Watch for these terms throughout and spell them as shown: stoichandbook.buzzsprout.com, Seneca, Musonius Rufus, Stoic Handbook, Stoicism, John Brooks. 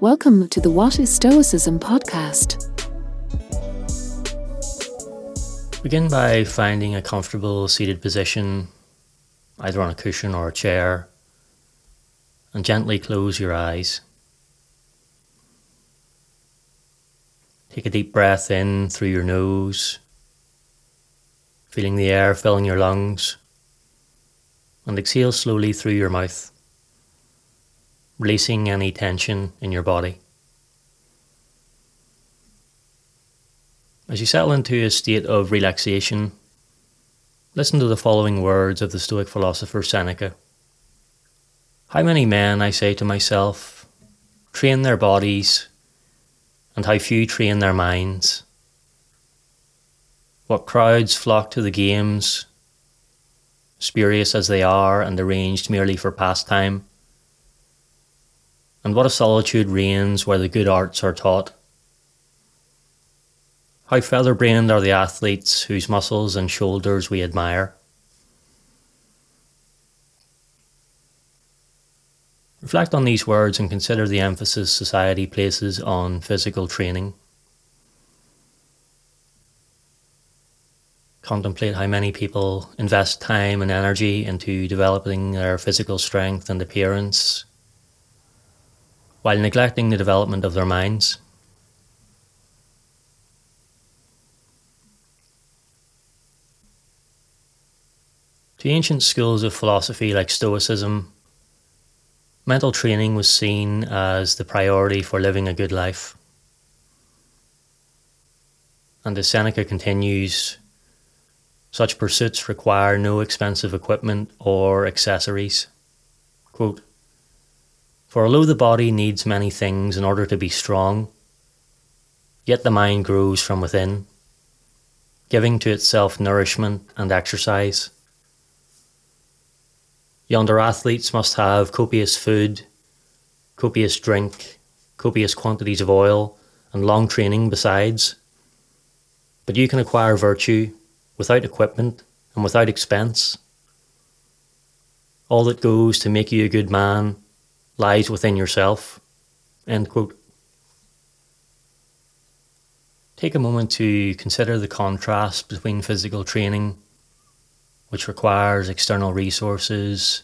Welcome to the What is Stoicism podcast. Begin by finding a comfortable seated position, either on a cushion or a chair, and gently close your eyes. Take a deep breath in through your nose, feeling the air filling your lungs, and exhale slowly through your mouth, releasing any tension in your body. As you settle into a state of relaxation, listen to the following words of the Stoic philosopher Seneca. How many men, I say to myself, train their bodies, and how few train their minds. What crowds flock to the games, spurious as they are and arranged merely for pastime. And what a solitude reigns where the good arts are taught. How feather-brained are the athletes whose muscles and shoulders we admire. Reflect on these words and consider the emphasis society places on physical training. Contemplate how many people invest time and energy into developing their physical strength and appearance, while neglecting the development of their minds. To ancient schools of philosophy like Stoicism, mental training was seen as the priority for living a good life. And as Seneca continues, such pursuits require no expensive equipment or accessories. Quote, for although the body needs many things in order to be strong, yet the mind grows from within, giving to itself nourishment and exercise. Yonder athletes must have copious food, copious drink, copious quantities of oil, and long training besides. But you can acquire virtue without equipment and without expense. All that goes to make you a good man lies within yourself. End quote. Take a moment to consider the contrast between physical training, which requires external resources,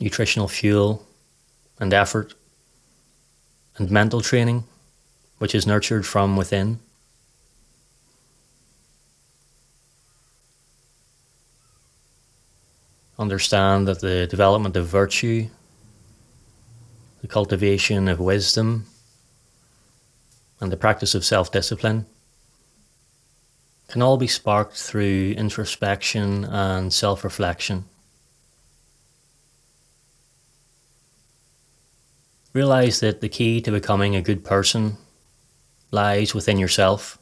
nutritional fuel, and effort, and mental training, which is nurtured from within. Understand that the development of virtue, the cultivation of wisdom, and the practice of self-discipline can all be sparked through introspection and self-reflection. Realize that the key to becoming a good person lies within yourself.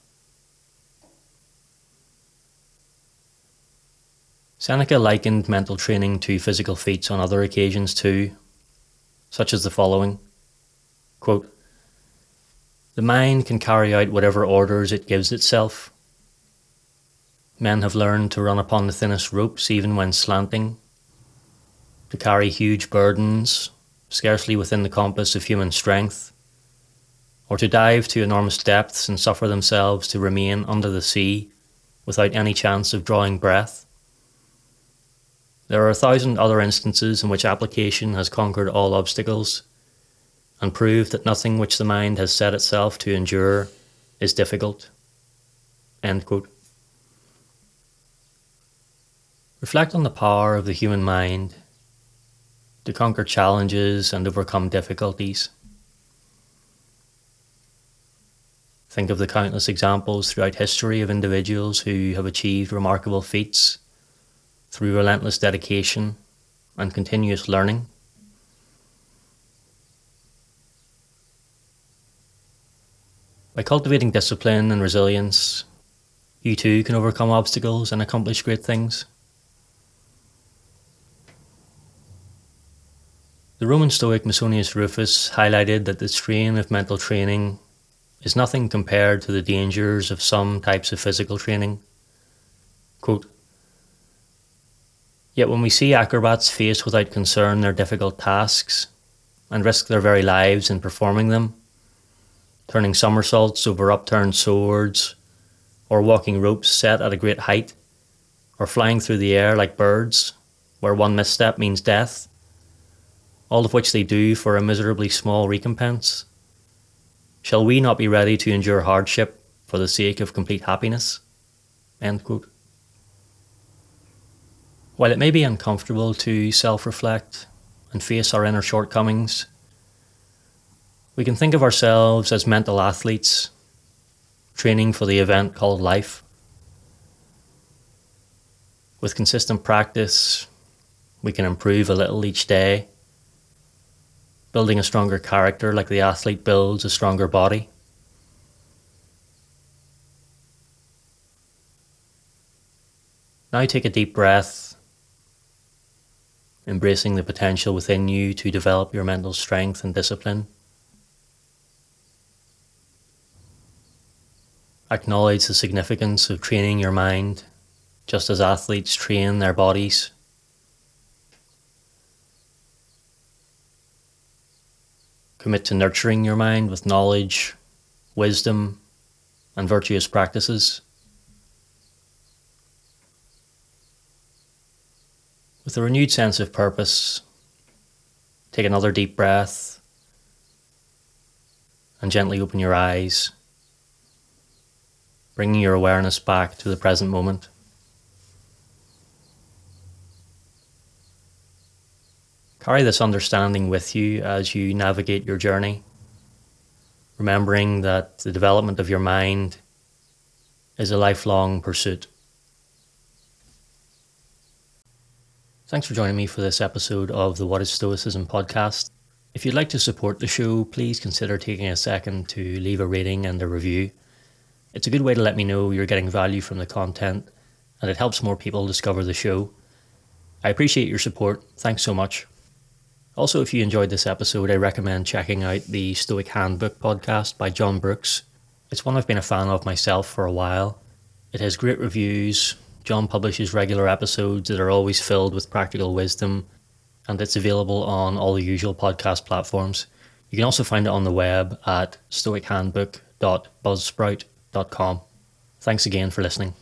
Seneca likened mental training to physical feats on other occasions too, such as the following, quote, the mind can carry out whatever orders it gives itself. Men have learned to run upon the thinnest ropes even when slanting, to carry huge burdens scarcely within the compass of human strength, or to dive to enormous depths and suffer themselves to remain under the sea without any chance of drawing breath. There are 1,000 other instances in which application has conquered all obstacles and proved that nothing which the mind has set itself to endure is difficult. End quote. Reflect on the power of the human mind to conquer challenges and overcome difficulties. Think of the countless examples throughout history of individuals who have achieved remarkable feats through relentless dedication and continuous learning. By cultivating discipline and resilience, you too can overcome obstacles and accomplish great things. The Roman Stoic Musonius Rufus highlighted that the strain of mental training is nothing compared to the dangers of some types of physical training. Quote, yet when we see acrobats faced without concern their difficult tasks, and risk their very lives in performing them, turning somersaults over upturned swords, or walking ropes set at a great height, or flying through the air like birds, where one misstep means death, all of which they do for a miserably small recompense. Shall we not be ready to endure hardship for the sake of complete happiness?" End quote. While it may be uncomfortable to self-reflect and face our inner shortcomings, we can think of ourselves as mental athletes training for the event called life. With consistent practice, we can improve a little each day, building a stronger character like the athlete builds a stronger body. Now take a deep breath, embracing the potential within you to develop your mental strength and discipline. Acknowledge the significance of training your mind, just as athletes train their bodies. Commit to nurturing your mind with knowledge, wisdom, and virtuous practices. With a renewed sense of purpose, take another deep breath and gently open your eyes, bringing your awareness back to the present moment. Carry this understanding with you as you navigate your journey, remembering that the development of your mind is a lifelong pursuit. Thanks for joining me for this episode of the What is Stoicism podcast. If you'd like to support the show, please consider taking a second to leave a rating and a review. It's a good way to let me know you're getting value from the content, and it helps more people discover the show. I appreciate your support. Thanks so much. Also, if you enjoyed this episode, I recommend checking out the Stoic Handbook podcast by John Brooks. It's one I've been a fan of myself for a while. It has great reviews. John publishes regular episodes that are always filled with practical wisdom, and it's available on all the usual podcast platforms. You can also find it on the web at stoichandbook.buzzsprout.com. Thanks again for listening.